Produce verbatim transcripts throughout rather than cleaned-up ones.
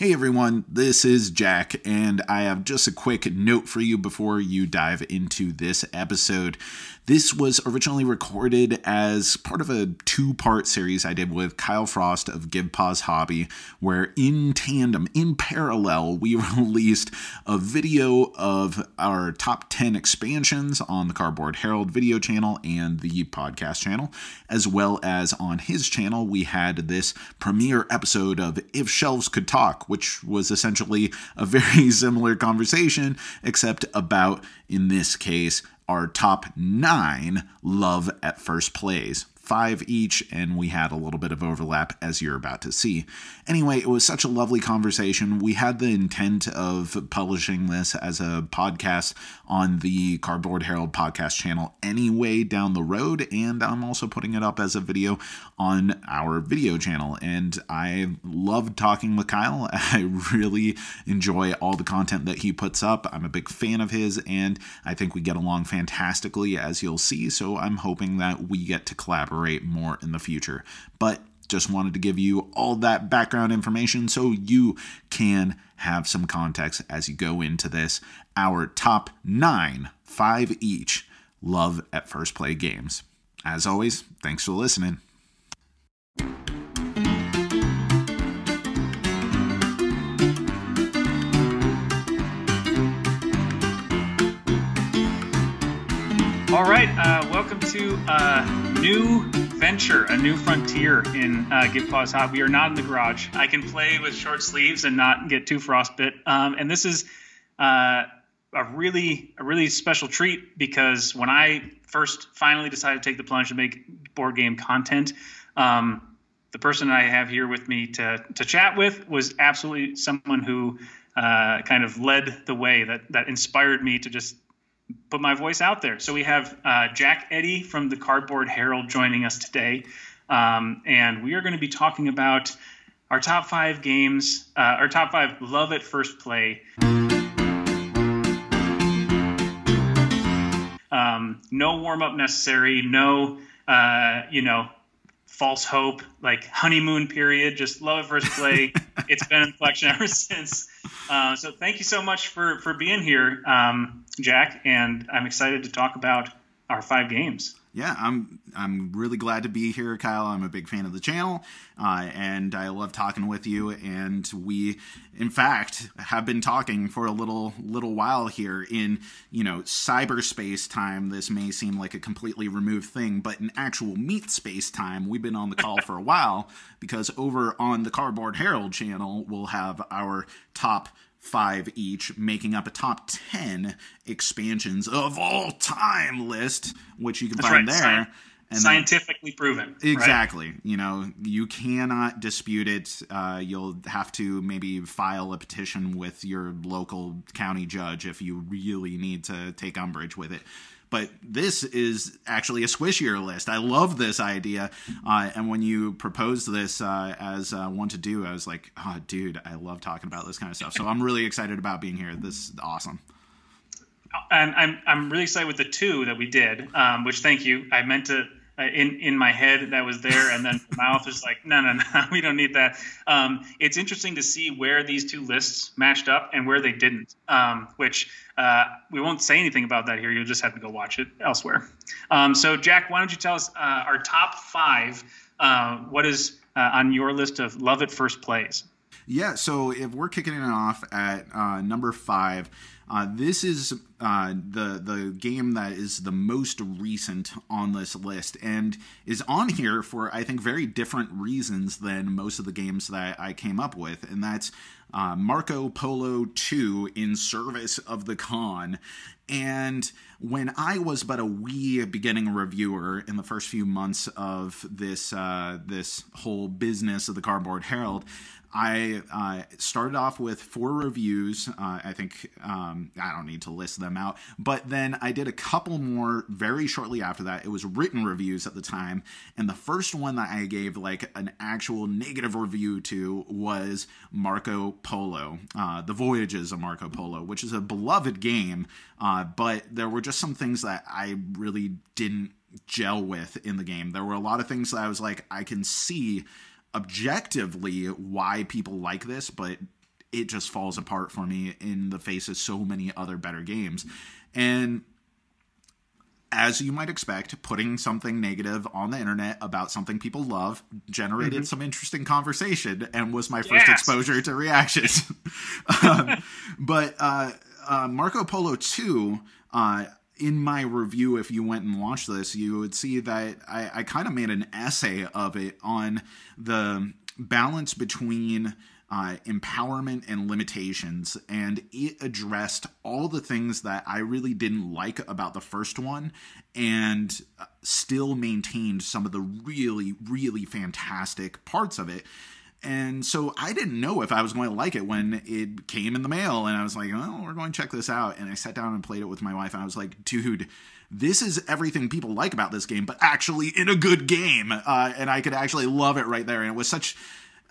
Hey everyone, this is Jack, and I have just a quick note for you before you dive into this episode. This was originally recorded as part of a two-part series I did with Kyle Frost of Give Pause Hobby, where in tandem, in parallel, we released a video of our top ten expansions on the Cardboard Herald video channel and the podcast channel, as well as on his channel, we had this premiere episode of If Shelves Could Talk, which was essentially a very similar conversation, except about, in this case, our top nine love at first plays. Five each, and we had a little bit of overlap, as you're about to see. Anyway, it was such a lovely conversation. We had the intent of publishing this as a podcast on the Cardboard Herald podcast channel anyway down the road, and I'm also putting it up as a video on our video channel, and I love talking with Kyle. I really enjoy all the content that he puts up. I'm a big fan of his, and I think we get along fantastically, as you'll see, so I'm hoping that we get to collaborate more in the future. But just wanted to give you all that background information so you can have some context as you go into this. Our top nine, five each, love at first play games. As always, thanks for listening. All right, uh, welcome to a new venture, a new frontier in uh, Give Pause Hobby. We are not in the garage. I can play with short sleeves and not get too frostbit. Um, and this is uh, a really, a really special treat because when I first finally decided to take the plunge to make board game content, um, the person I have here with me to to chat with was absolutely someone who uh, kind of led the way, that that inspired me to just put my voice out there. So we have uh, Jack Eddie from the Cardboard Herald joining us today. Um, and we are going to be talking about our top five games, uh, our top five love at first play. Um, no warm-up necessary, no, uh, you know, false hope, like honeymoon period, just love at first play. It's been in collection ever since. Uh, so thank you so much for, for being here, um, Jack, and I'm excited to talk about our five games. Yeah, I'm I'm really glad to be here, Kyle. I'm a big fan of the channel, uh, and I love talking with you. And we, in fact, have been talking for a little little while here in, you know, cyberspace time. This may seem like a completely removed thing, but in actual meat space time, we've been on the call for a while because over on the Cardboard Herald channel, we'll have our top five each, making up a top ten expansions of all time list, which you can That's find right. there. Sci- and scientifically then, proven. Exactly. Right? You know, you cannot dispute it. Uh, you'll have to maybe file a petition with your local county judge if you really need to take umbrage with it. But this is actually a squishier list. I love this idea. Uh, and when you proposed this uh, as uh, one to do, I was like, oh, dude, I love talking about this kind of stuff. So I'm really excited about being here. This is awesome. And I'm I'm really excited with the two that we did, um, which thank you. I meant to, uh, in, in my head, that was there. And then my mouth was like, no, no, no, we don't need that. Um, it's interesting to see where these two lists matched up and where they didn't, um, which... Uh, we won't say anything about that here. You'll just have to go watch it elsewhere. Um, so, Jack, why don't you tell us uh, our top five? Uh, what is uh, on your list of love at first plays? Yeah, so if we're kicking it off at uh, number five, uh, this is uh, the the game that is the most recent on this list and is on here for, I think, very different reasons than most of the games that I came up with, and that's Uh, Marco Polo two in service of the Khan. And when I was but a wee beginning reviewer in the first few months of this uh, this whole business of the Cardboard Herald, I uh, started off with four reviews. Uh, I think um, I don't need to list them out, but then I did a couple more very shortly after that. It was written reviews at the time, and the first one that I gave like an actual negative review to was Marco Polo, uh, The Voyages of Marco Polo, which is a beloved game, uh, but there were just some things that I really didn't gel with in the game. There were a lot of things that I was like, I can see objectively why people like this, but it just falls apart for me in the face of so many other better games. And as you might expect, putting something negative on the internet about something people love generated mm-hmm. some interesting conversation and was my first yes. exposure to reactions. um, but uh, uh, Marco Polo two, uh, in my review, if you went and watched this, you would see that I, I kind of made an essay of it on the balance between Uh, empowerment and limitations, and it addressed all the things that I really didn't like about the first one and still maintained some of the really, really fantastic parts of it. And so I didn't know if I was going to like it when it came in the mail, and I was like, oh, we're going to check this out. And I sat down and played it with my wife, and I was like, dude, this is everything people like about this game, but actually in a good game. Uh, and I could actually love it right there. And it was such...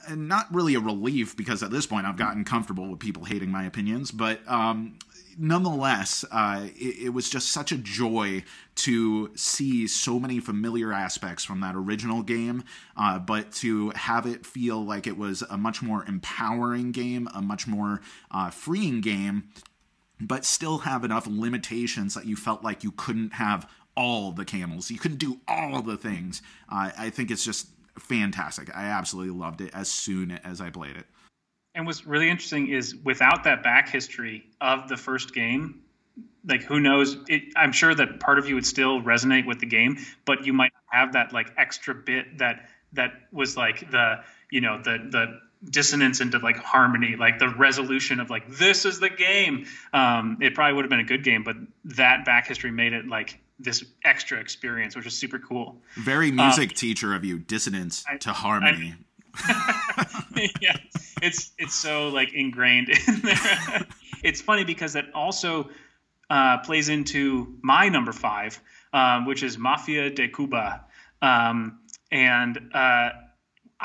and not really a relief, because at this point I've gotten comfortable with people hating my opinions, but um, nonetheless, uh, it, it was just such a joy to see so many familiar aspects from that original game, uh, but to have it feel like it was a much more empowering game, a much more uh, freeing game, but still have enough limitations that you felt like you couldn't have all the camels. You couldn't do all the things. Uh, I think it's just... fantastic. I absolutely loved it as soon as I played it. And what's really interesting is without that back history of the first game, like who knows, it, I'm sure that part of you would still resonate with the game, but you might have that like extra bit that that was like the, you know, the the dissonance into like harmony, like the resolution of like, this is the game. Um, it probably would have been a good game, but that back history made it like this extra experience, which is super cool. Very music um, teacher of you, dissonance I, to harmony. I, yeah, it's it's so like ingrained in there. It's funny because that also uh, plays into my number five, um, which is Mafia de Cuba, um, and uh,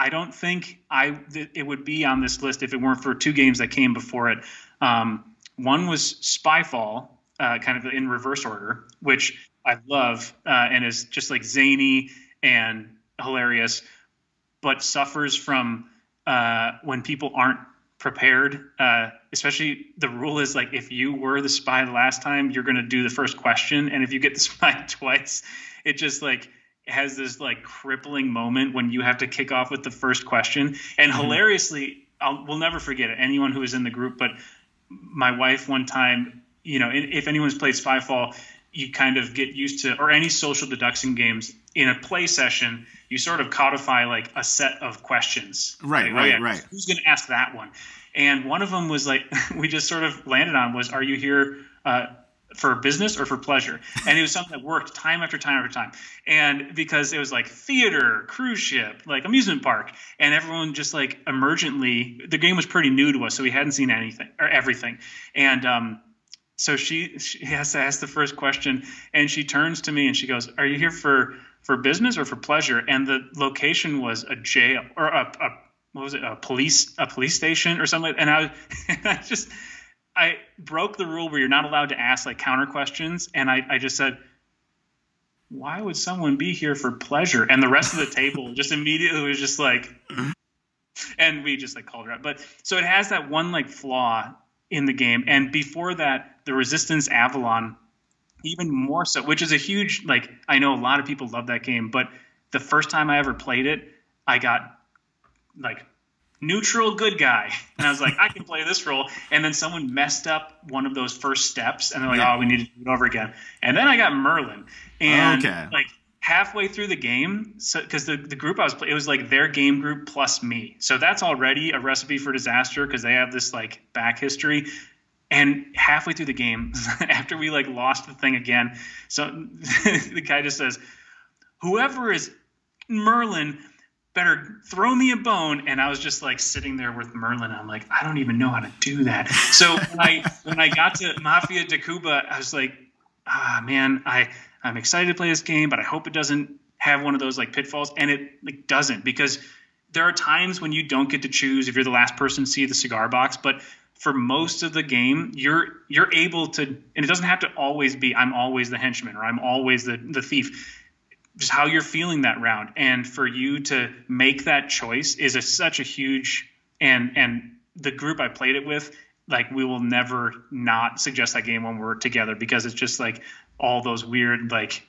I don't think I th- it would be on this list if it weren't for two games that came before it. Um, one was Spyfall, uh, kind of in reverse order, which I love, uh, and is just like zany and hilarious, but suffers from uh, when people aren't prepared. Uh, especially the rule is like, if you were the spy the last time, you're going to do the first question. And if you get the spy twice, it just like has this like crippling moment when you have to kick off with the first question. And mm-hmm. hilariously, I'll, we'll never forget it. Anyone who was in the group, but my wife one time, you know, if anyone's played Spyfall, you kind of get used to, or any social deduction games, in a play session, you sort of codify like a set of questions. Right, like, right, oh, yeah, right. Who's going to ask that one? And one of them was like, we just sort of landed on was, are you here uh, for business or for pleasure? And it was something that worked time after time after time. And because it was like theater, cruise ship, like amusement park, and everyone just like emergently, the game was pretty new to us, so we hadn't seen anything or everything. And, um, So she, she has to ask the first question, and she turns to me and she goes, are you here for, for business or for pleasure? And the location was a jail or a, a what was it, a police a police station or something like that. And I, and I just I broke the rule where you're not allowed to ask like counter questions, and I, I just said, why would someone be here for pleasure? And the rest of the table just immediately was just like, and we just like called her out. But so it has that one like flaw in the game. And before that, The Resistance Avalon, even more so, which is a huge, like, I know a lot of people love that game, but the first time I ever played it, I got like neutral good guy. And I was like, I can play this role. And then someone messed up one of those first steps, and they're like, yeah. oh, we need to do it over again. And then I got Merlin. And okay. like halfway through the game, so because the, the group I was playing, it was like their game group plus me. So that's already a recipe for disaster because they have this like back history. And halfway through the game, after we like lost the thing again, so the guy just says, whoever is Merlin better throw me a bone. And I was just like sitting there with Merlin. I'm like, I don't even know how to do that. So when I when I got to Mafia de Cuba, I was like, ah, man, I, I'm excited to play this game, but I hope it doesn't have one of those like pitfalls. And it like doesn't, because there are times when you don't get to choose if you're the last person to see the cigar box, but for most of the game, you're you're able to, and it doesn't have to always be, I'm always the henchman or I'm always the, the thief, just how you're feeling that round. And for you to make that choice is a, such a huge and and the group I played it with, like, we will never not suggest that game when we're together, because it's just like all those weird, like,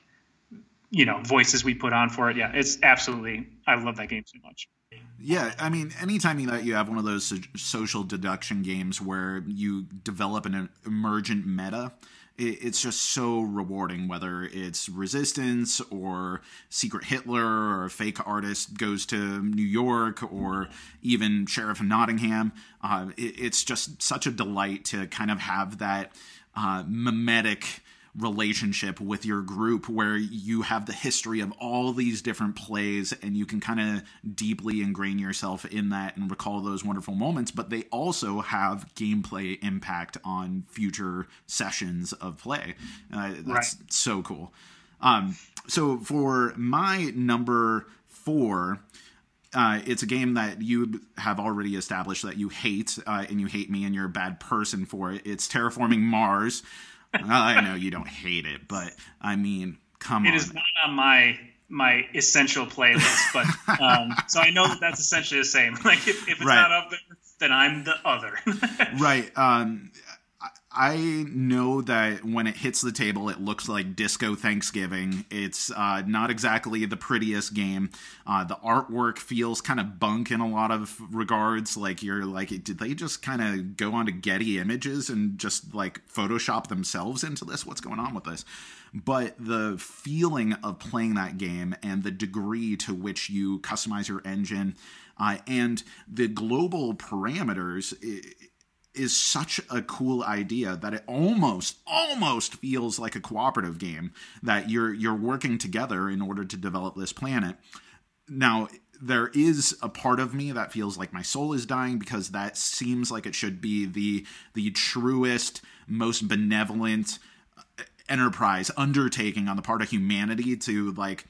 you know, voices we put on for it. Yeah, it's absolutely, I love that game so much. Yeah, I mean, anytime you, you have one of those social deduction games where you develop an emergent meta, it's just so rewarding, whether it's Resistance or Secret Hitler or Fake Artist Goes to New York or even Sheriff of Nottingham. Uh, it's just such a delight to kind of have that uh, mimetic relationship with your group where you have the history of all these different plays and you can kind of deeply ingrain yourself in that and recall those wonderful moments, but they also have gameplay impact on future sessions of play. Uh, that's right. So cool. Um, so for my number four, Uh, it's a game that you have already established that you hate, uh, and you hate me and you're a bad person for it. It's Terraforming Mars. I know you don't hate it, but I mean, come on. It is not on my my essential playlist, but um, so I know that that's essentially the same. Like, if, if it's right. not up there, then I'm the other. Right. Um, I know that when it hits the table, it looks like Disco Thanksgiving. It's uh, not exactly the prettiest game. Uh, the artwork feels kind of bunk in a lot of regards. Like, you're like, did they just kind of go onto Getty Images and just like Photoshop themselves into this? What's going on with this? But the feeling of playing that game and the degree to which you customize your engine uh, and the global parameters it, is such a cool idea that it almost, almost feels like a cooperative game that you're you're working together in order to develop this planet. Now, there is a part of me that feels like my soul is dying because that seems like it should be the the truest, most benevolent enterprise undertaking on the part of humanity to like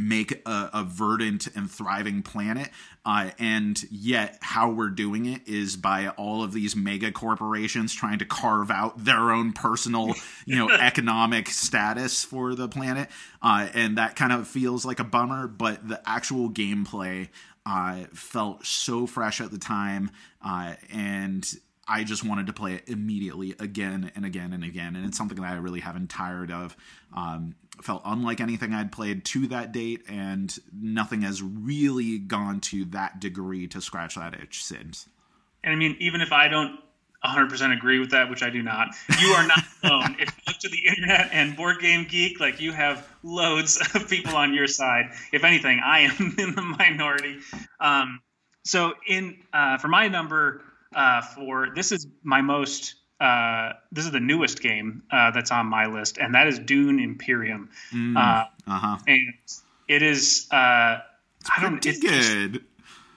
make a, a verdant and thriving planet, uh, and yet how we're doing it is by all of these mega corporations trying to carve out their own personal, you know, economic status for the planet, uh, and that kind of feels like a bummer. But the actual gameplay uh, felt so fresh at the time, uh, and I just wanted to play it immediately again and again and again, and it's something that I really haven't tired of. Um, felt unlike anything I'd played to that date, and nothing has really gone to that degree to scratch that itch since. And I mean, even if I don't one hundred percent agree with that, which I do not, you are not alone. If you look to the internet and Board Game Geek, like, you have loads of people on your side. If anything, I am in the minority. Um, so in uh, for my number... Uh, for this is my most uh, this is the newest game uh, that's on my list, and that is Dune Imperium. Mm, uh, uh-huh. And it is uh, it's I don't it's good. Just,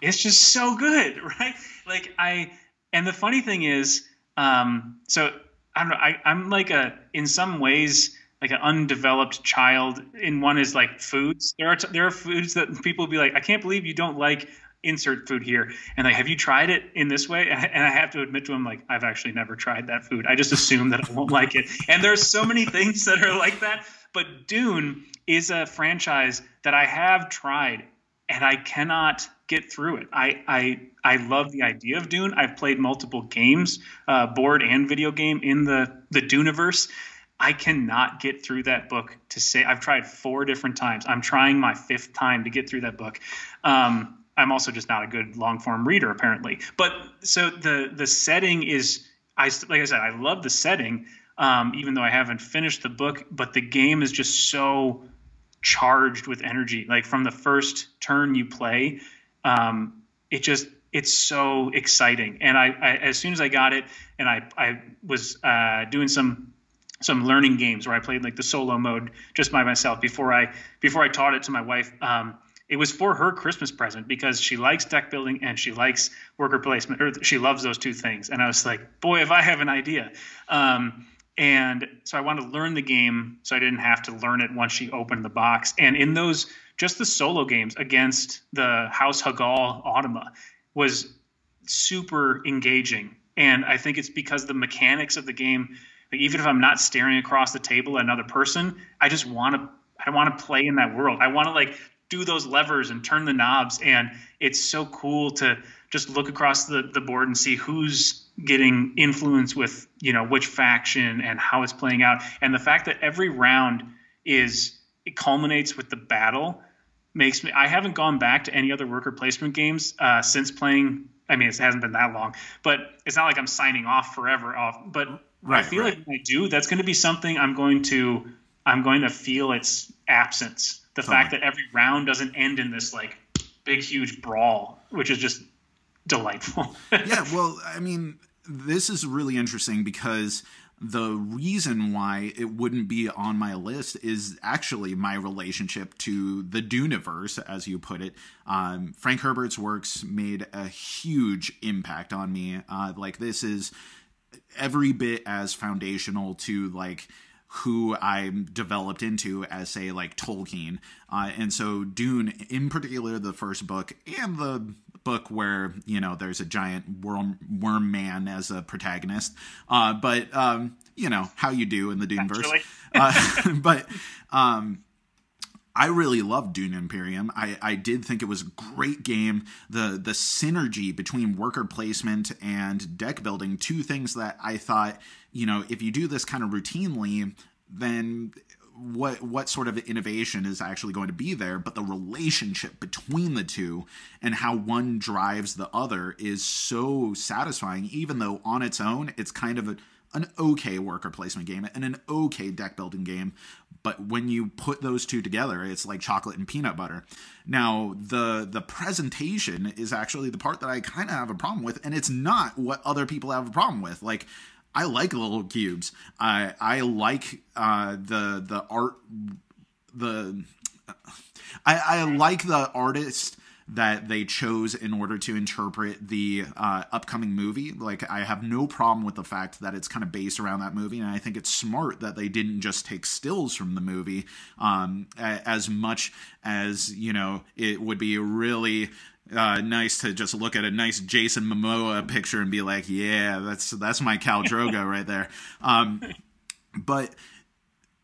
it's just so good, right? Like I and the funny thing is, um, so I don't know. I, I'm like a in some ways like an undeveloped child. In one is like foods. There are t- there are foods that people will be like, I can't believe you don't like. Insert food here, and like, have you tried it in this way? And I have to admit to him, like, I've actually never tried that food. I just assume that I won't like it. And there's so many things that are like that. But Dune is a franchise that I have tried, and I cannot get through it. I I I love the idea of Dune. I've played multiple games, uh, board and video game, in the the Dune-iverse. I cannot get through that book. To say I've tried four different times. I'm trying my fifth time to get through that book. Um, I'm also just not a good long form reader, apparently. But so the the setting is, I like I said, I love the setting, um, even though I haven't finished the book. But the game is just so charged with energy. Like from the first turn you play, um, it just it's so exciting. And I, I as soon as I got it, and I I was uh, doing some. some learning games where I played like the solo mode just by myself before I, before I taught it to my wife. Um, it was for her Christmas present because she likes deck building and she likes worker placement, or she loves those two things. And I was like, boy, if I have an idea. Um, and so I wanted to learn the game so I didn't have to learn it once she opened the box. And in those, just the solo games against the House Hagal Automa was super engaging. And I think it's because the mechanics of the game, like even if I'm not staring across the table at another person, I just want to I want to play in that world. I want to like do those levers and turn the knobs. And it's so cool to just look across the, the board and see who's getting influence with, you know, which faction and how it's playing out. And the fact that every round is, it culminates with the battle makes me, I haven't gone back to any other worker placement games uh, since playing. I mean, it hasn't been that long, but it's not like I'm signing off forever off, but right, I feel right. like when I do, that's going to be something I'm going to, I'm going to feel its absence. The totally. fact that every round doesn't end in this like big, huge brawl, which is just delightful. Yeah. Well, I mean, this is really interesting because the reason why it wouldn't be on my list is actually my relationship to the Dune-iverse, as you put it. Um, Frank Herbert's works made a huge impact on me. Uh, like this is every bit as foundational to like who I developed into as, say, like Tolkien. Uh, and so Dune, in particular, the first book and the book where, you know, there's a giant worm, worm man as a protagonist. Uh, but, um, you know, how you do in the Dune-verse. uh, but um, I really loved Dune Imperium. I, I did think it was a great game. The, the synergy between worker placement and deck building, two things that I thought, you know, if you do this kind of routinely, then what what sort of innovation is actually going to be there? But the relationship between the two and how one drives the other is so satisfying, even though on its own, it's kind of a, an okay worker placement game and an okay deck building game. But when you put those two together, it's like chocolate and peanut butter. Now, the the presentation is actually the part that I kind of have a problem with, and it's not what other people have a problem with. Like, I like little cubes. I I like uh, the the art. The I, I like the artist that they chose in order to interpret the uh, upcoming movie. Like, I have no problem with the fact that it's kind of based around that movie, and I think it's smart that they didn't just take stills from the movie. Um, as much as, you know, it would be really Uh, nice to just look at a nice Jason Momoa picture and be like, yeah, that's that's my Khal Drogo right there. Um, but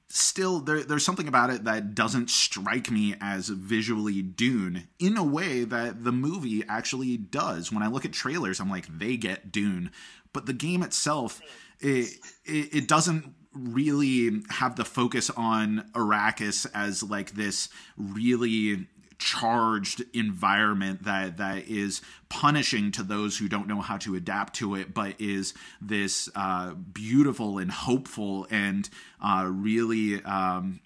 still, there, there's something about it that doesn't strike me as visually Dune in a way that the movie actually does. When I look at trailers, I'm like, they get Dune. But the game itself, it, it, it doesn't really have the focus on Arrakis as like this really charged environment that that is punishing to those who don't know how to adapt to it, but is this uh, beautiful and hopeful and uh, really um,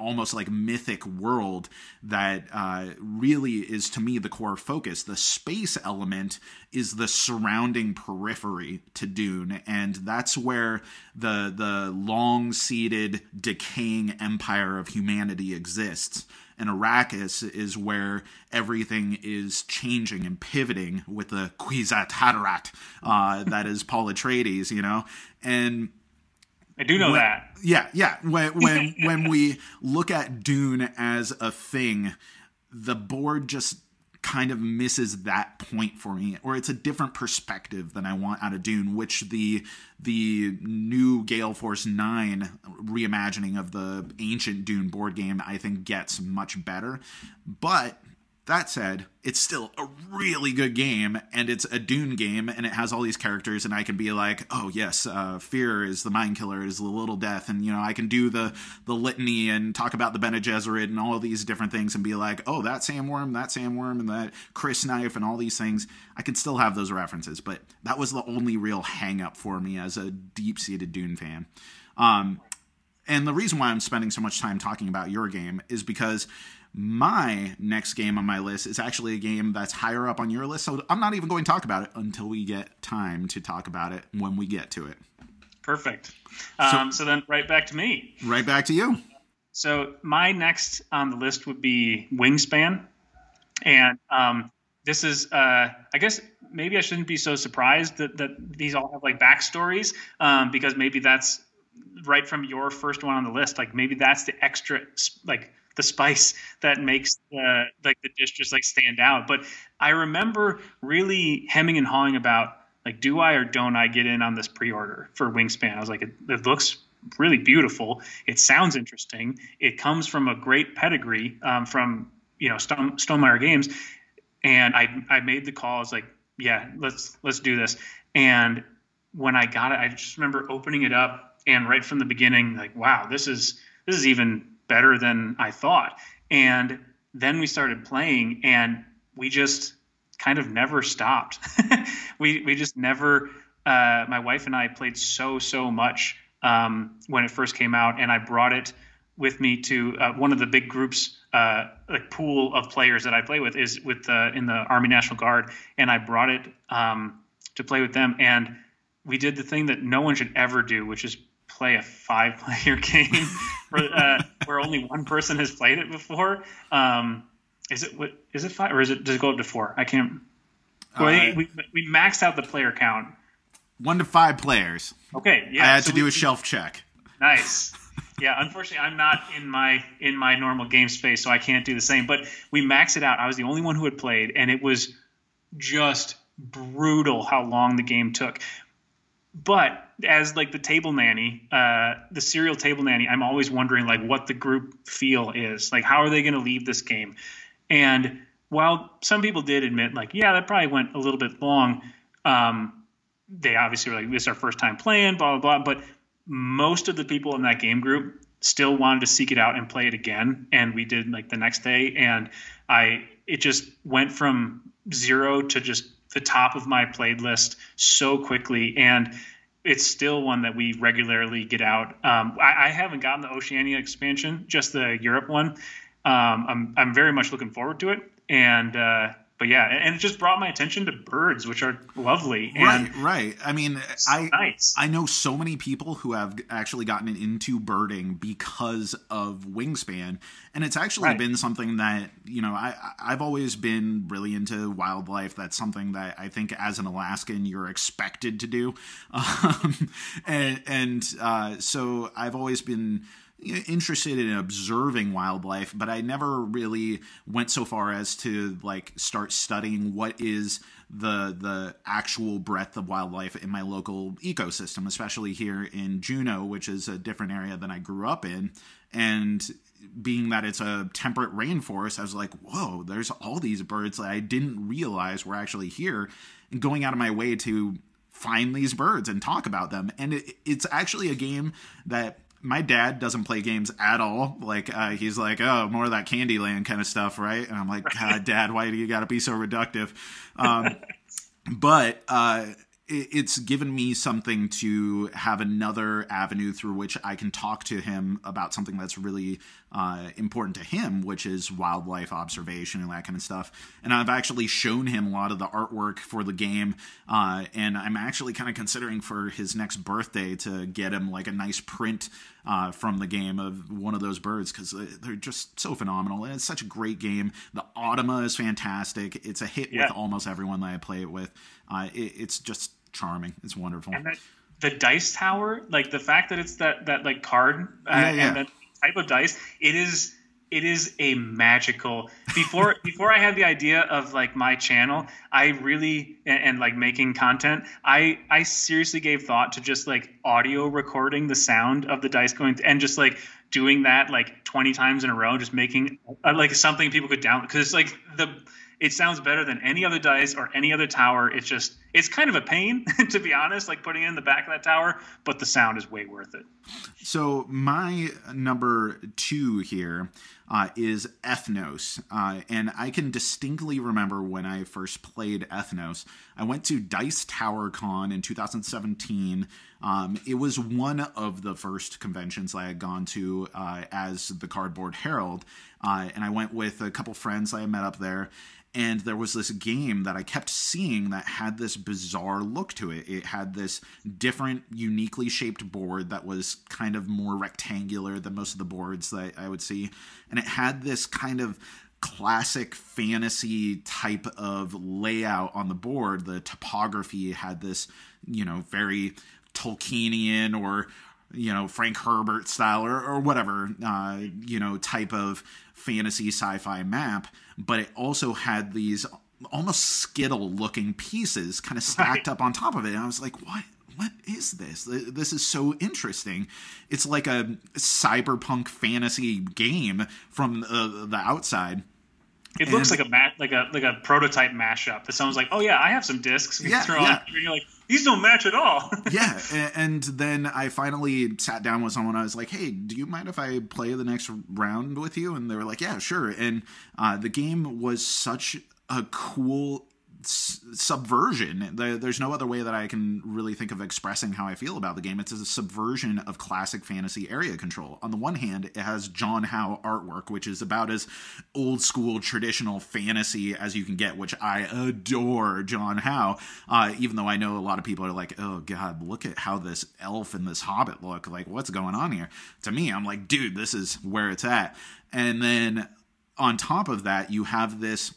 almost like mythic world that uh, really is, to me, the core focus. The space element is the surrounding periphery to Dune, and that's where the the long-seated, decaying empire of humanity exists. And Arrakis is where everything is changing and pivoting with the Kwisat Haderat, uh, that is Paul Atreides, you know? And I do know when, that. Yeah, yeah. When, when, when we look at Dune as a thing, the board just kind of misses that point for me, or it's a different perspective than I want out of Dune, which the the new Gale Force Nine reimagining of the ancient Dune board game, I think, gets much better. But that said, it's still a really good game, and it's a Dune game, and it has all these characters, and I can be like, oh yes, uh, Fear is the mind killer, is the little death, and, you know, I can do the the litany and talk about the Bene Gesserit and all these different things and be like, oh, that sandworm, that sandworm, and that Chris knife and all these things. I can still have those references, but that was the only real hang-up for me as a deep-seated Dune fan. Um, and the reason why I'm spending so much time talking about your game is because my next game on my list is actually a game that's higher up on your list, so I'm not even going to talk about it until we get time to talk about it when we get to it. Perfect. Um, so, so then right back to me. Right back to you. So my next on the list would be Wingspan. And um, this is, uh, I guess, maybe I shouldn't be so surprised that, that these all have, like, backstories, um, because maybe that's right from your first one on the list. Like, maybe that's the extra, like, the spice that makes the, like, the dish just, like, stand out. But I remember really hemming and hawing about, like, do I or don't I get in on this pre-order for Wingspan? I was like, it, it looks really beautiful. It sounds interesting. It comes from a great pedigree um, from, you know, Stonemaier Games. And I I made the call. I was like, yeah, let's let's do this. And when I got it, I just remember opening it up, and right from the beginning, like, wow, this is this is even better than I thought. And then we started playing, and we just kind of never stopped. we we just never. Uh, my wife and I played so so much um, when it first came out, and I brought it with me to uh, one of the big groups, uh, like pool of players that I play with is with the, in the Army National Guard, and I brought it um, to play with them, and we did the thing that no one should ever do, which is play a five-player game where, uh, where only one person has played it before. Um, is it what is it five or is it does it go up to four? I can't. Well, uh, we we maxed out the player count. One to five players. Okay. Yeah. I had so to we, do a shelf check. Nice. Yeah, unfortunately, I'm not in my in my normal game space, so I can't do the same. But we maxed it out. I was the only one who had played, and it was just brutal how long the game took. But as like the table nanny, uh, the serial table nanny, I'm always wondering like what the group feel is. Like, how are they going to leave this game? And while some people did admit like, yeah, that probably went a little bit long, um, they obviously were like, this is our first time playing, blah, blah, blah. But most of the people in that game group still wanted to seek it out and play it again. And we did like the next day. And I, it just went from zero to just the top of my played list so quickly. And it's still one that we regularly get out. Um, I, I haven't gotten the Oceania expansion, just the Europe one. Um, I'm, I'm very much looking forward to it. And, uh, But yeah, and it just brought my attention to birds, which are lovely. And right, right. I mean, I nice. I know so many people who have actually gotten into birding because of Wingspan, and it's actually right. been something that, you know, I I've always been really into wildlife. That's something that I think as an Alaskan you're expected to do, um, and and uh, so I've always been interested in observing wildlife, but I never really went so far as to like start studying what is the the actual breadth of wildlife in my local ecosystem, especially here in Juneau, which is a different area than I grew up in. And being that it's a temperate rainforest, I was like, whoa, there's all these birds that I didn't realize were actually here, and going out of my way to find these birds and talk about them. And it, it's actually a game that my dad doesn't play games at all. Like, uh, he's like, oh, more of that Candyland kind of stuff, right? And I'm like, God, Dad, why do you got to be so reductive? Um, but uh, it, it's given me something to have another avenue through which I can talk to him about something that's really uh, important to him, which is wildlife observation and that kind of stuff. And I've actually shown him a lot of the artwork for the game. Uh, and I'm actually kind of considering for his next birthday to get him like a nice print Uh, from the game of one of those birds, because they're just so phenomenal, and it's such a great game. The Automa is fantastic. It's a hit yeah. with almost everyone that I play it with. Uh, it, it's just charming. It's wonderful. And that, the dice tower, like the fact that it's that that like card uh, yeah, yeah. and that type of dice, it is it is a magical. Before before I had the idea of like my channel, I really and, and like making content, I I seriously gave thought to just like audio recording the sound of the dice going and just like doing that like twenty times in a row, just making uh, like something people could download, because it's like the it sounds better than any other dice or any other tower. It's just it's kind of a pain to be honest, like putting it in the back of that tower, but the sound is way worth it. So my number two here uh, is Ethnos, uh, and I can distinctly remember when I first played Ethnos. I went to Dice Tower Con in two thousand seventeen. Um, it was one of the first conventions I had gone to uh, as the Cardboard Herald, uh, and I went with a couple friends I met up there. And there was this game that I kept seeing that had this bizarre look to it. It had this different, uniquely shaped board that was kind of more rectangular than most of the boards that I would see. And it had this kind of classic fantasy type of layout on the board. The topography had this, you know, very Tolkienian or, you know, Frank Herbert style or, or whatever, uh, you know, type of fantasy sci-fi map. But it also had these almost skittle looking pieces kind of stacked right. up on top of it. And I was like, what, what is this? This is so interesting. It's like a cyberpunk fantasy game from uh, the outside. It and looks like a mat, like a like a prototype mashup. That someone's like, oh yeah, I have some discs. We yeah, throw yeah. on. And you're like, these don't match at all. Yeah, and then I finally sat down with someone. I was like, hey, do you mind if I play the next round with you? And they were like, yeah, sure. And uh, the game was such a cool s- subversion. The, there's no other way that I can really think of expressing how I feel about the game. It's a subversion of classic fantasy area control. On the one hand, it has John Howe artwork, which is about as old school traditional fantasy as you can get, which I adore John Howe, uh, even though I know a lot of people are like, oh God, look at how this elf and this hobbit look. Like, what's going on here? To me, I'm like, dude, this is where it's at. And then on top of that, you have this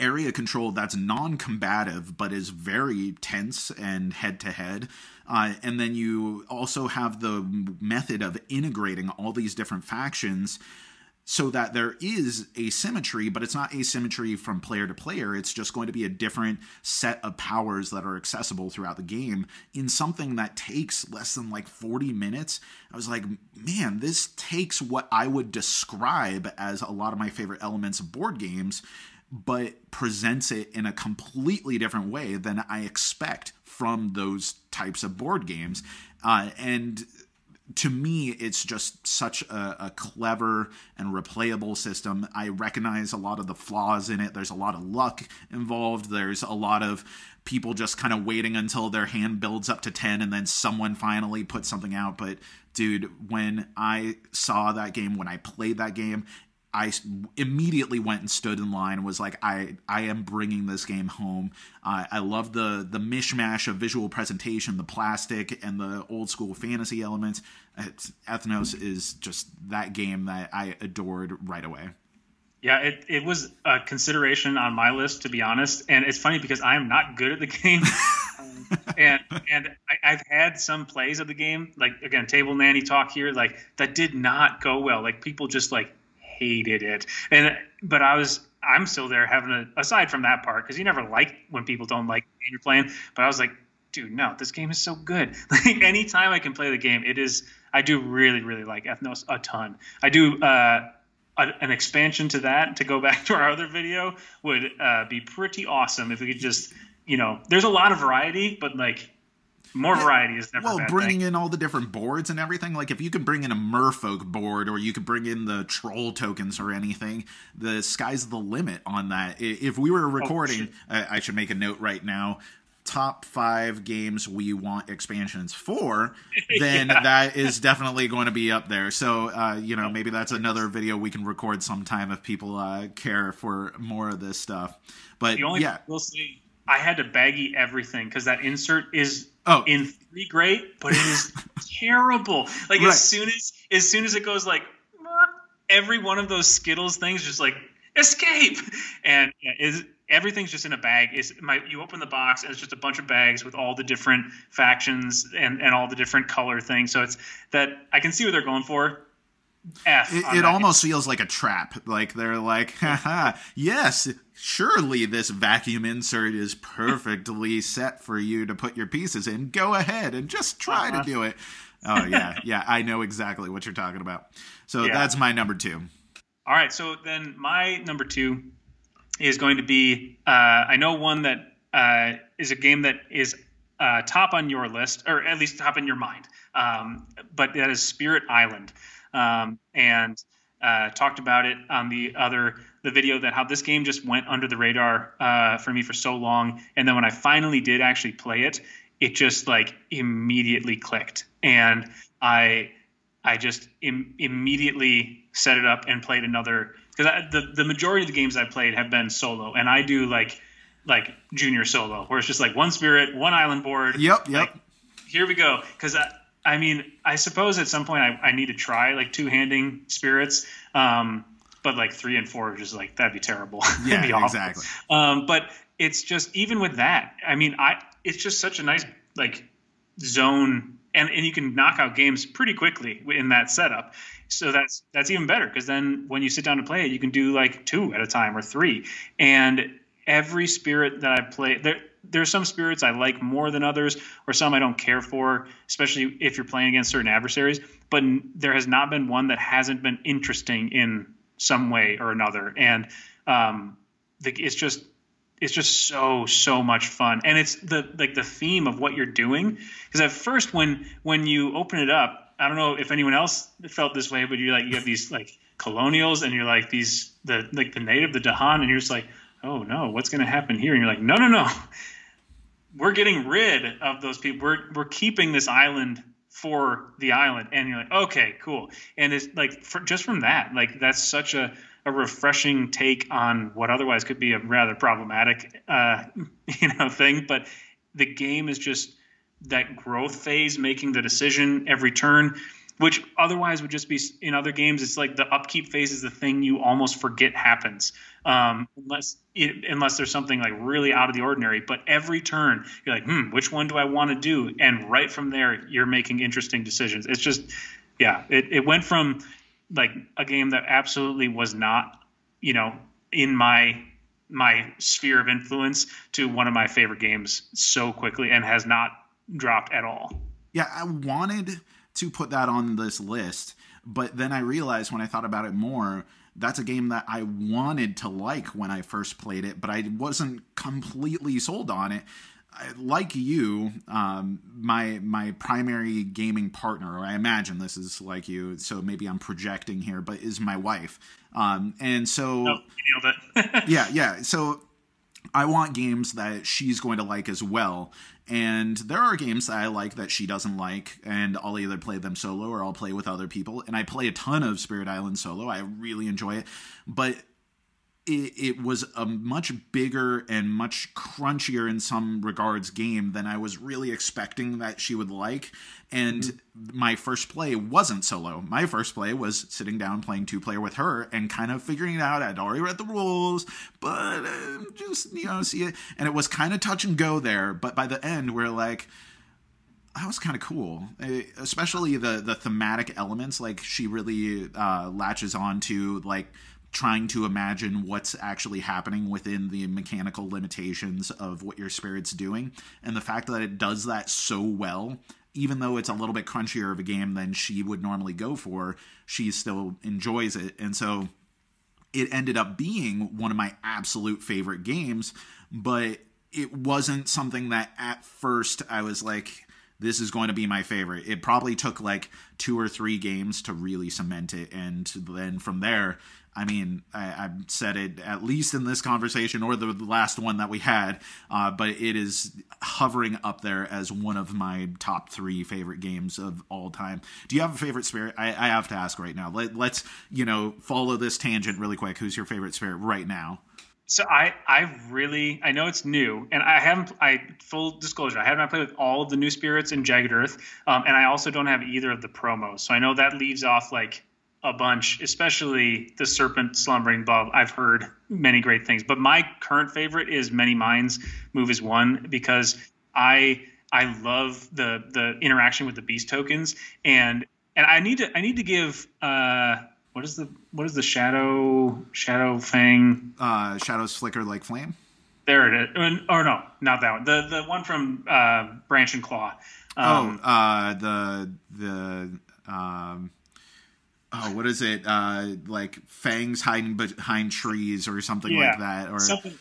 area control that's non-combative but is very tense and head-to-head. Uh, and then you also have the method of integrating all these different factions so that there is asymmetry, but it's not asymmetry from player to player. It's just going to be a different set of powers that are accessible throughout the game in something that takes less than like forty minutes. I was like, man, this takes what I would describe as a lot of my favorite elements of board games, but presents it in a completely different way than I expect from those types of board games. Uh, and to me, it's just such a, a clever and replayable system. I recognize a lot of the flaws in it. There's a lot of luck involved. There's a lot of people just kind of waiting until their hand builds up to ten and then someone finally puts something out. But dude, when I saw that game, when I played that game, I immediately went and stood in line and was like, I, I am bringing this game home. Uh, I love the the mishmash of visual presentation, the plastic, and the old-school fantasy elements. It's, Ethnos is just that game that I adored right away. Yeah, it, it was a consideration on my list, to be honest. And it's funny because I am not good at the game. um, and and I, I've had some plays of the game, like, again, Table Nanny talk here, like, that did not go well. Like, people just, like, hated it. And but I was I'm still there having a, aside from that part, because you never like when people don't like you're playing, but I was like, dude, no, this game is so good. Like, anytime I can play the game, it is I do really really like Ethnos a ton. I do uh a, an expansion to that, to go back to our other video, would uh be pretty awesome if we could just, you know, there's a lot of variety, but like more variety is never well, a bad bringing thing. In all the different boards and everything. Like, if you can bring in a merfolk board, or you could bring in the troll tokens or anything, the sky's the limit on that. If we were recording, oh, I should make a note right now, top five games we want expansions for, then yeah. That is definitely going to be up there. So, uh, you know, maybe that's another video we can record sometime if people uh, care for more of this stuff. But the only yeah. We'll see. I had to baggy everything because that insert is oh. in three great, but it is terrible. Like right. as soon as as soon as it goes like every one of those Skittles things, just like escape, and yeah, is everything's just in a bag. Is my you open the box and it's just a bunch of bags with all the different factions and and all the different color things. So it's that I can see what they're going for. F it it almost feels like a trap. Like they're like, haha, yes, surely this vacuum insert is perfectly set for you to put your pieces in. Go ahead and just try uh-huh. to do it. Oh, yeah. Yeah, I know exactly what you're talking about. So yeah. That's my number two. All right. So then my number two is going to be, uh, I know one that uh, is a game that is uh, top on your list, or at least top in your mind. Um, but that is Spirit Island. Um, and uh, talked about it on the other the video that how this game just went under the radar uh, for me for so long, and then when I finally did actually play it, it just like immediately clicked, and I I just im- immediately set it up and played another, because the the majority of the games I played have been solo, and I do like like junior solo where it's just like one spirit, one island board. Yep, yep. Like, here we go, because. I mean, I suppose at some point I, I need to try like two-handing spirits, um, but like three and four are just like, that'd be terrible. Yeah, that'd be awful. Exactly. Um, but it's just, even with that, I mean, I it's just such a nice like zone, and, and you can knock out games pretty quickly in that setup. So that's that's even better, because then when you sit down to play it, you can do like two at a time or three. And every spirit that I play – there. There's some spirits I like more than others, or some I don't care for, especially if you're playing against certain adversaries. But there has not been one that hasn't been interesting in some way or another. And um, the, it's just it's just so so much fun, and it's the like the theme of what you're doing. Because at first, when when you open it up, I don't know if anyone else felt this way, but you like you have these like colonials, and you're like these the like the native, the Dahan, and you're just like, oh no, what's going to happen here? And you're like, no no no, we're getting rid of those people. We're we're keeping this island for the island, and you're like, okay, cool. And it's like for, just from that, like that's such a, a refreshing take on what otherwise could be a rather problematic, uh, you know, thing. But the game is just that growth phase, making the decision every turn, which otherwise would just be in other games. It's like the upkeep phase is the thing you almost forget happens, um, unless it, unless there's something like really out of the ordinary. But every turn, you're like, hmm, which one do I want to do? And right from there, you're making interesting decisions. It's just, yeah, it, it went from like a game that absolutely was not, you know, in my my sphere of influence to one of my favorite games so quickly, and has not dropped at all. Yeah, I wanted to put that on this list, but then I realized when I thought about it more, that's a game that I wanted to like when I first played it, but I wasn't completely sold on it. Like you, um, my my primary gaming partner, or I imagine this is like you, so maybe I'm projecting here, but is my wife. Um, and so, oh, you nailed it. yeah, yeah. So I want games that she's going to like as well. And there are games that I like that she doesn't like, and I'll either play them solo or I'll play with other people. And I play a ton of Spirit Island solo. I really enjoy it. But it, it was a much bigger and much crunchier in some regards game than I was really expecting that she would like. And mm-hmm. my first play wasn't solo. My first play was sitting down playing two-player with her and kind of figuring it out. I'd already read the rules, but uh, just, you know, see it. And it was kind of touch and go there. But by the end, we're like, that was kind of cool, especially the, the thematic elements. Like, she really uh, latches on to, like, trying to imagine what's actually happening within the mechanical limitations of what your spirit's doing. And the fact that it does that so well, even though it's a little bit crunchier of a game than she would normally go for, she still enjoys it. And so it ended up being one of my absolute favorite games, but it wasn't something that at first I was like, this is going to be my favorite. It probably took like two or three games to really cement it. And then from there, I mean, I, I've said it at least in this conversation or the, the last one that we had, uh, but it is hovering up there as one of my top three favorite games of all time. Do you have a favorite spirit? I, I have to ask right now. Let, let's, you know, follow this tangent really quick. Who's your favorite spirit right now? So I, I really, I know it's new, and I haven't, I full disclosure, I have not played with all of the new spirits in Jagged Earth. Um, and I also don't have either of the promos. So I know that leaves off like a bunch, especially the Serpent Slumbering Above. I've heard many great things, but my current favorite is Many Minds Move as One, because I I love the the interaction with the beast tokens, and and I need to I need to give uh what is the what is the shadow shadow thing uh shadows flicker like flame. There it is. Or no, not that one. The the one from uh, Branch and Claw. Um, oh, uh, the the um. Oh, what is it? Uh, like fangs hiding behind trees or something yeah, like that. Or something.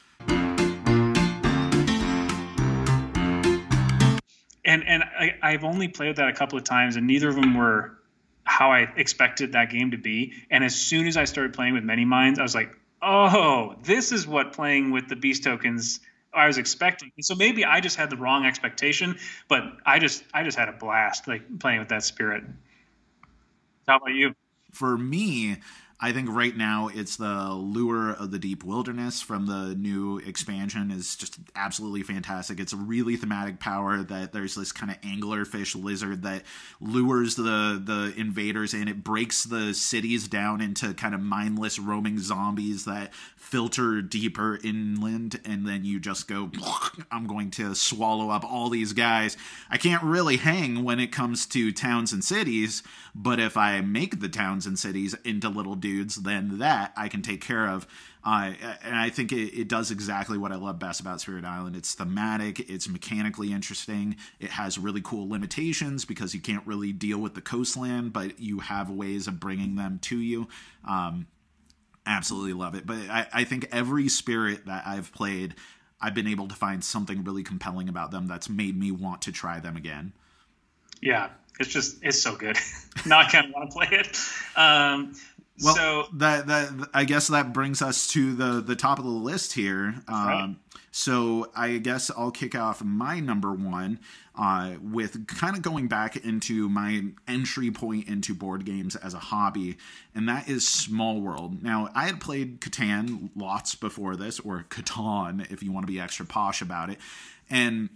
And and I, I've only played with that a couple of times, and neither of them were how I expected that game to be. And as soon as I started playing with Many Minds, I was like, oh, this is what playing with the beast tokens I was expecting. And so maybe I just had the wrong expectation, but I just I just had a blast like playing with that spirit. How about you? For me, I think right now it's the Lure of the Deep Wilderness from the new expansion is just absolutely fantastic. It's a really thematic power that there's this kind of anglerfish lizard that lures the, the invaders in. It breaks the cities down into kind of mindless roaming zombies that filter deeper inland, and then you just go, I'm going to swallow up all these guys. I can't really hang when it comes to towns and cities, but if I make the towns and cities into little dudes, then that I can take care of. Uh, and I think it, it does exactly what I love best about Spirit Island. It's thematic, it's mechanically interesting, it has really cool limitations because you can't really deal with the coastland, but you have ways of bringing them to you. Um, absolutely love it. But I, I think every spirit that I've played, I've been able to find something really compelling about them that's made me want to try them again. Yeah, it's just, it's so good. Now I kind of want to play it. Um, well, so that, that I guess that brings us to the, the top of the list here. Um, right. So I guess I'll kick off my number one uh, with kind of going back into my entry point into board games as a hobby, and that is Small World. Now, I had played Catan lots before this, or Catan if you want to be extra posh about it, and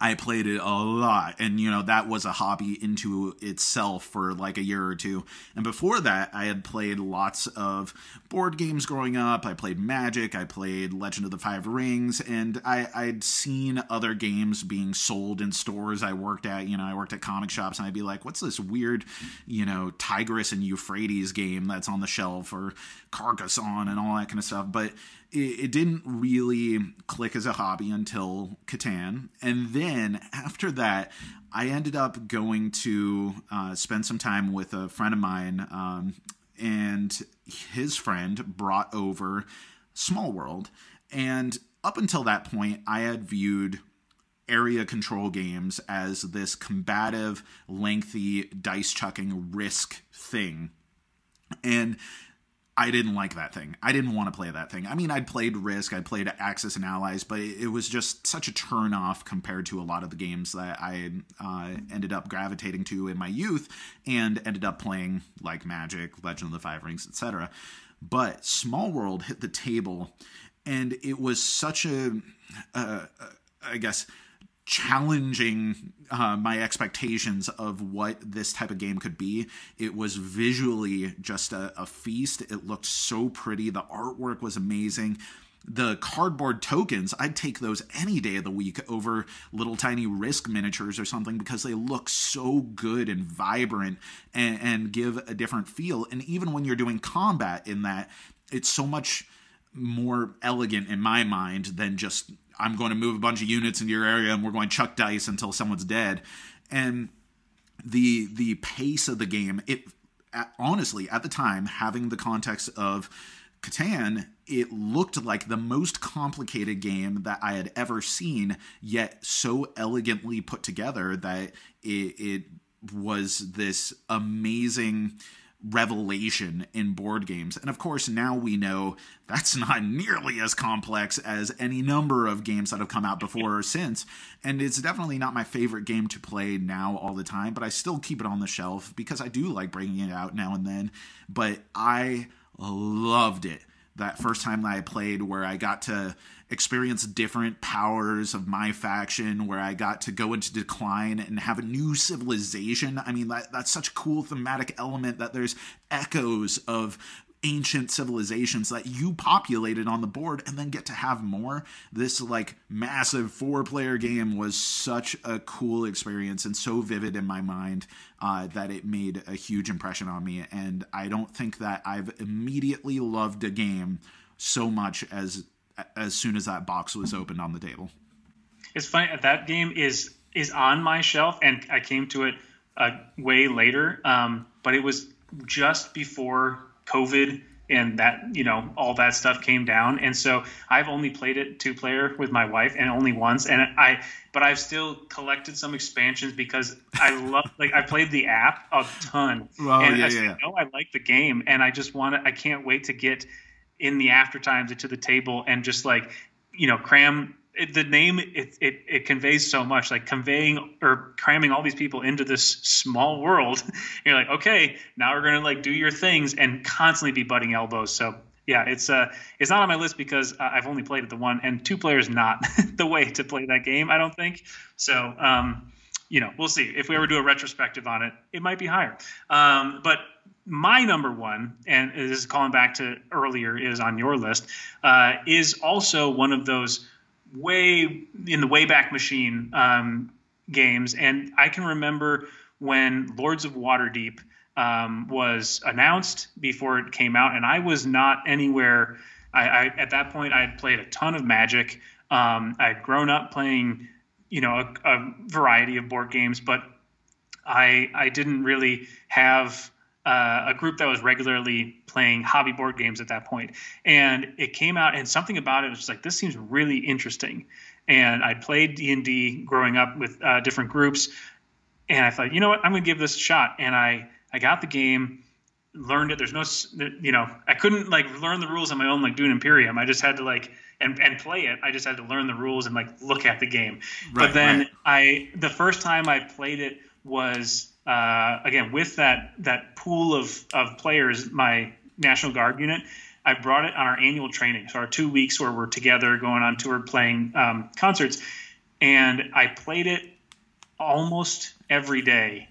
I played it a lot, and, you know, that was a hobby into itself for like a year or two. And before that, I had played lots of board games growing up. I played Magic, I played Legend of the Five Rings, and I, I'd seen other games being sold in stores I worked at. You know, I worked at comic shops, and I'd be like, what's this weird, you know, Tigris and Euphrates game that's on the shelf, or Carcassonne and all that kind of stuff. But it didn't really click as a hobby until Catan. And then after that, I ended up going to uh, spend some time with a friend of mine, um, and his friend brought over Small World. And up until that point, I had viewed area control games as this combative, lengthy, dice-chucking risk thing. And I didn't like that thing. I didn't want to play that thing. I mean, I'd played Risk, I played Axis and Allies, but it was just such a turnoff compared to a lot of the games that I uh, ended up gravitating to in my youth and ended up playing, like Magic, Legend of the Five Rings, et cetera. But Small World hit the table, and it was such a, uh, I guess, challenging uh, my expectations of what this type of game could be. It was visually just a, a feast. It looked so pretty. The artwork was amazing. The cardboard tokens, I'd take those any day of the week over little tiny Risk miniatures or something, because they look so good and vibrant and, and give a different feel. And even when you're doing combat in that, it's so much more elegant in my mind than just, I'm going to move a bunch of units into your area and we're going to chuck dice until someone's dead. And the the pace of the game, it honestly, at the time, having the context of Catan, it looked like the most complicated game that I had ever seen, yet so elegantly put together that it, it was this amazing revelation in board games. And of course, now we know that's not nearly as complex as any number of games that have come out before or since. And it's definitely not my favorite game to play now all the time, but I still keep it on the shelf because I do like bringing it out now and then. But I loved it that first time that I played, where I got to experience different powers of my faction, where I got to go into decline and have a new civilization. I mean, that, that's such a cool thematic element, that there's echoes of ancient civilizations that you populated on the board and then get to have more. This like massive four-player game was such a cool experience and so vivid in my mind uh, that it made a huge impression on me. And I don't think that I've immediately loved a game so much as as soon as that box was opened on the table. It's funny, that game is is on my shelf, and I came to it uh, way later, um, but it was just before COVID and that, you know, all that stuff came down. And so I've only played it two player with my wife, and only once. And I, but I've still collected some expansions because I love, like I played the app a ton. Oh, and yeah, I yeah. know I like the game, and I just want to, I can't wait to get in the after times to the table and just like, you know, cram it, the name, it, it, it conveys so much, like conveying or cramming all these people into this small world. You're like, okay, now we're going to like do your things and constantly be butting elbows. So yeah, it's uh, it's not on my list because uh, I've only played it the one, and two players, not the way to play that game, I don't think. So, um, you know, we'll see if we ever do a retrospective on it, it might be higher. Um, but my number one, and this is calling back to earlier, is on your list, uh, is also one of those way in the way back machine um, games. And I can remember when Lords of Waterdeep um, was announced before it came out, and I was not anywhere. I, I at that point, I had played a ton of Magic. Um, I had grown up playing, you know, a, a variety of board games, but I I didn't really have uh, a group that was regularly playing hobby board games at that point. And it came out, and something about it was just like, this seems really interesting. And I played D and D growing up with uh, different groups. And I thought, you know what, I'm going to give this a shot. And I, I got the game, learned it. There's no, you know, I couldn't like learn the rules on my own, like Dune Imperium. I just had to like, and, and play it. I just had to learn the rules and like look at the game. Right, but then right. I, the first time I played it was, uh, again, with that, that pool of, of players, my National Guard unit. I brought it on our annual training. So our two weeks where we're together going on tour, playing um, concerts. And I played it almost every day.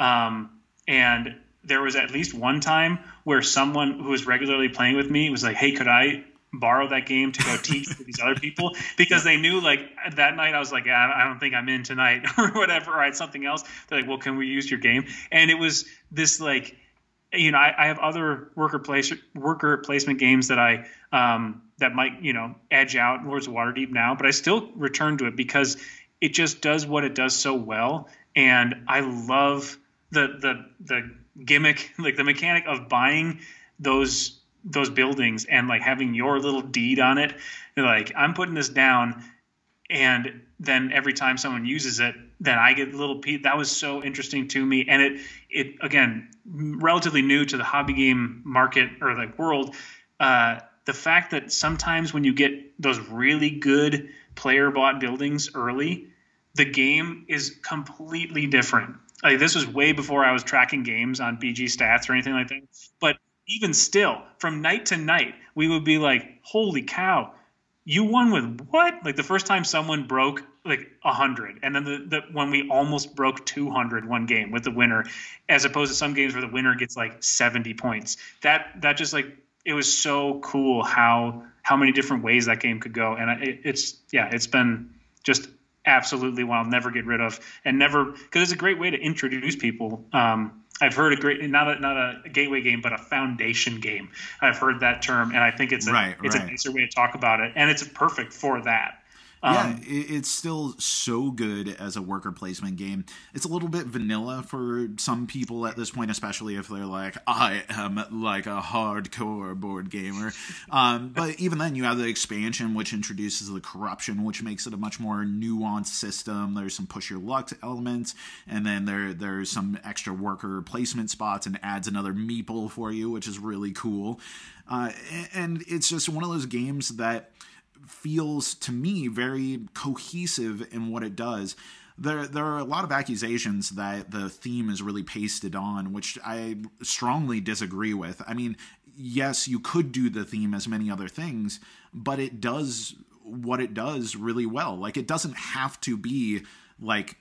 Um, and there was at least one time where someone who was regularly playing with me was like, hey, could I borrow that game to go teach to these other people? Because they knew like that night I was like, yeah, I don't think I'm in tonight or whatever. Or I had something else. They're like, well, can we use your game? And it was this like, you know, I, I have other worker place worker placement games that I um, that might, you know, edge out Lords of Waterdeep now, but I still return to it because it just does what it does so well, and I love the the the gimmick, like the mechanic of buying those those buildings and like having your little deed on it. You're like, I'm putting this down, and then every time someone uses it, then I get a little piece. That was so interesting to me. And it, it again, relatively new to the hobby game market or the world. Uh, the fact that sometimes when you get those really good player bought buildings early, the game is completely different. Like this was way before I was tracking games on B G stats or anything like that. But even still, from night to night, we would be like, holy cow, you won with what? Like the first time someone broke like a hundred, and then the, the when we almost broke two hundred one game with the winner, as opposed to some games where the winner gets like seventy points. That that just like it was so cool how how many different ways that game could go, and it, it's yeah, it's been just absolutely one I'll never get rid of, and never because it's a great way to introduce people. Um, I've heard a great not a not a gateway game, but a foundation game. I've heard that term, and I think it's a, right, it's right. a nicer way to talk about it, and it's perfect for that. Um, yeah, it's still so good as a worker placement game. It's a little bit vanilla for some people at this point, especially if they're like, I am like a hardcore board gamer. Um, but even then, you have the expansion, which introduces the corruption, which makes it a much more nuanced system. There's some push your luck elements, and then there there's some extra worker placement spots and adds another meeple for you, which is really cool. Uh, and it's just one of those games that feels to me very cohesive in what it does. There, there are a lot of accusations that the theme is really pasted on, which I strongly disagree with. I mean, yes, you could do the theme as many other things, but it does what it does really well. Like, it doesn't have to be like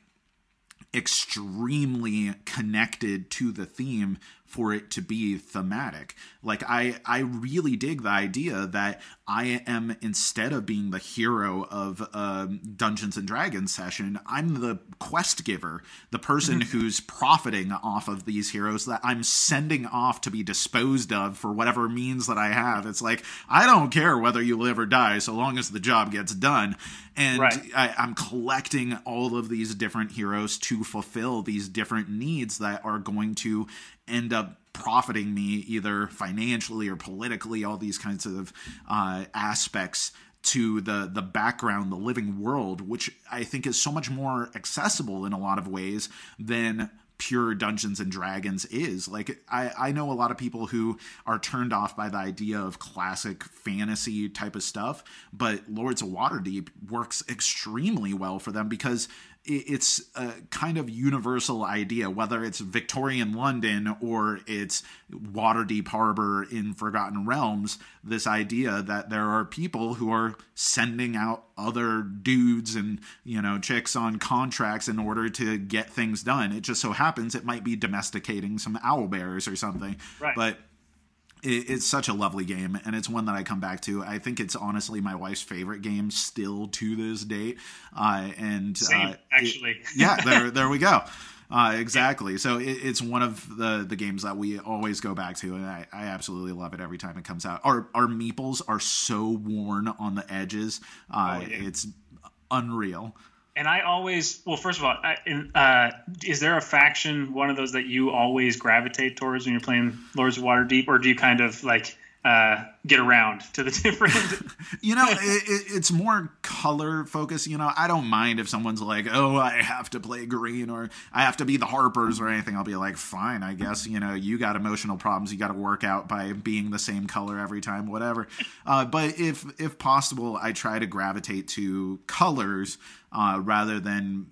extremely connected to the theme for it to be thematic. Like I, I really dig the idea that I am, instead of being the hero of a Dungeons and Dragons session, I'm the quest giver, the person who's profiting off of these heroes that I'm sending off to be disposed of for whatever means that I have. It's like, I don't care whether you live or die so long as the job gets done. And right. I, I'm collecting all of these different heroes to fulfill these different needs that are going to end up profiting me either financially or politically, all these kinds of uh, aspects to the, the background, the living world, which I think is so much more accessible in a lot of ways than pure Dungeons and Dragons is. Like, I, I know a lot of people who are turned off by the idea of classic fantasy type of stuff, but Lords of Waterdeep works extremely well for them because it's a kind of universal idea, whether it's Victorian London or it's Waterdeep Harbor in Forgotten Realms, this idea that there are people who are sending out other dudes and, you know, chicks on contracts in order to get things done. It just so happens it might be domesticating some owlbears or something. Right. But it's such a lovely game, and it's one that I come back to. I think it's honestly my wife's favorite game still to this date. Uh, and Same, uh, actually. It, yeah, there there we go. Uh, exactly. Yeah. So it, it's one of the, the games that we always go back to, and I, I absolutely love it every time it comes out. Our, our meeples are so worn on the edges. Uh, oh, yeah. It's unreal. And I always, well, first of all, I, uh, is there a faction, one of those that you always gravitate towards when you're playing Lords of Waterdeep, or do you kind of like uh, get around to the different? You know, it, it's more color focused. You know, I don't mind if someone's like, oh, I have to play green, or I have to be the Harpers or anything. I'll be like, fine, I guess, you know, you got emotional problems you got to work out by being the same color every time, whatever. Uh, but if, if possible, I try to gravitate to colors Uh, rather than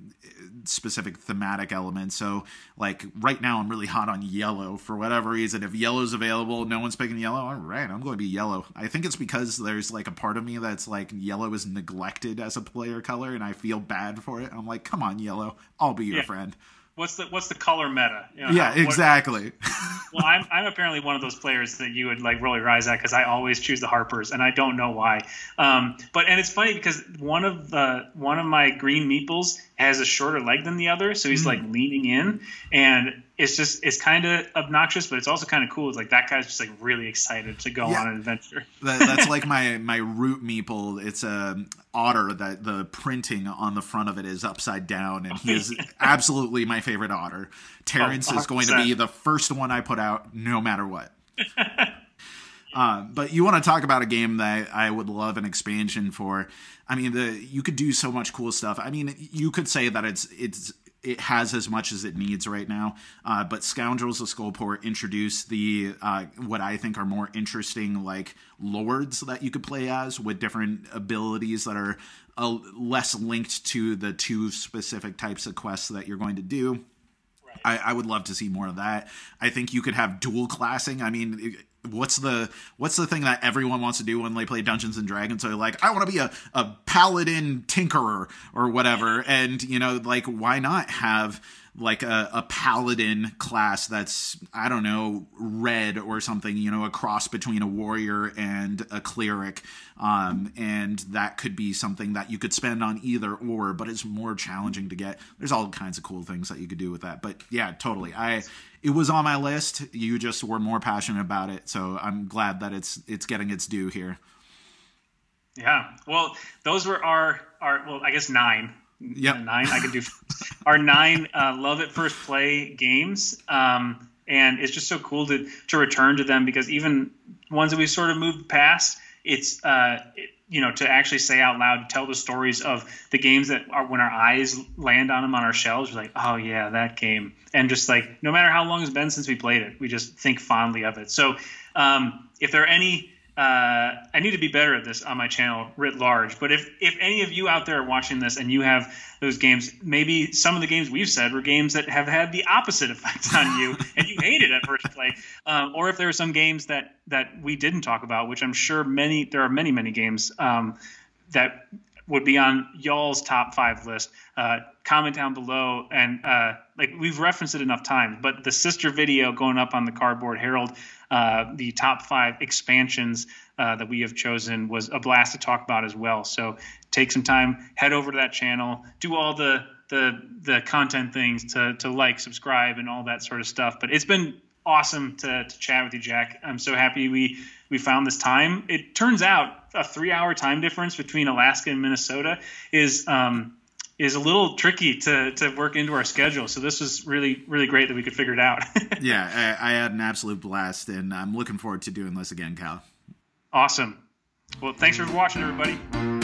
specific thematic elements. So, like, right now I'm really hot on yellow for whatever reason. If yellow's available, no one's picking yellow, all right, I'm going to be yellow. I think it's because there's, like, a part of me that's, like, yellow is neglected as a player color, and I feel bad for it. I'm like, come on, yellow, I'll be your yeah. friend. What's the what's the color meta? You know, yeah, what, exactly. Well, I'm I'm apparently one of those players that you would like really rise at, because I always choose the Harpers, and I don't know why. Um, but and it's funny because one of the one of my green meeples has a shorter leg than the other, so he's mm. like leaning in, and it's just it's kind of obnoxious, but it's also kind of cool. It's like that guy's just like really excited to go yeah. on an adventure. that, that's like my my root meeple. It's a otter that the printing on the front of it is upside down, and he is absolutely my favorite otter. Terrence oh, is going to be the first one I put out, no matter what. Uh, but you want to talk about a game that I would love an expansion for. I mean, the you could do so much cool stuff. I mean, you could say that it's it's it has as much as it needs right now. Uh, but Scoundrels of Skullport introduced the uh, what I think are more interesting, like, lords that you could play as with different abilities that are uh, less linked to the two specific types of quests that you're going to do. Right. I, I would love to see more of that. I think you could have dual classing. I mean... It, What's the what's the thing that everyone wants to do when they play Dungeons and Dragons? So like, I want to be a, a paladin tinkerer or whatever. And, you know, like, why not have like a, a paladin class that's, I don't know, red or something, you know, a cross between a warrior and a cleric. Um, and that could be something that you could spend on either or, but it's more challenging to get. There's all kinds of cool things that you could do with that. But yeah, totally. I it was on my list. You just were more passionate about it. So I'm glad that it's it's getting its due here. Yeah. Well, those were our, our well, I guess nine. Yeah, nine. I can do our nine uh, love at first play games, um, and it's just so cool to to return to them, because even ones that we've sort of moved past, it's uh, it, you know, to actually say out loud, tell the stories of the games that are when our eyes land on them on our shelves, we're like, oh yeah, that game, and just like no matter how long it's been since we played it, we just think fondly of it. So um, if there are any. Uh, I need to be better at this on my channel writ large. But if, if any of you out there are watching this and you have those games, maybe some of the games we've said were games that have had the opposite effect on you and you hated at first play. Um, or if there were some games that, that we didn't talk about, which I'm sure many there are many, many games um, that would be on y'all's top five list. Uh, comment down below. And uh, like we've referenced it enough times, but the sister video going up on the Cardboard Herald, Uh, the top five expansions uh, that we have chosen, was a blast to talk about as well. So take some time, head over to that channel, do all the the the content things to to like, subscribe, and all that sort of stuff. But it's been awesome to, to chat with you, Jack. I'm so happy we we found this time. It turns out a three-hour time difference between Alaska and Minnesota is um, is a little tricky to, to work into our schedule. So this was really, really great that we could figure it out. Yeah, I, I had an absolute blast, and I'm looking forward to doing this again, Kyle. Awesome. Well, thanks for watching, everybody.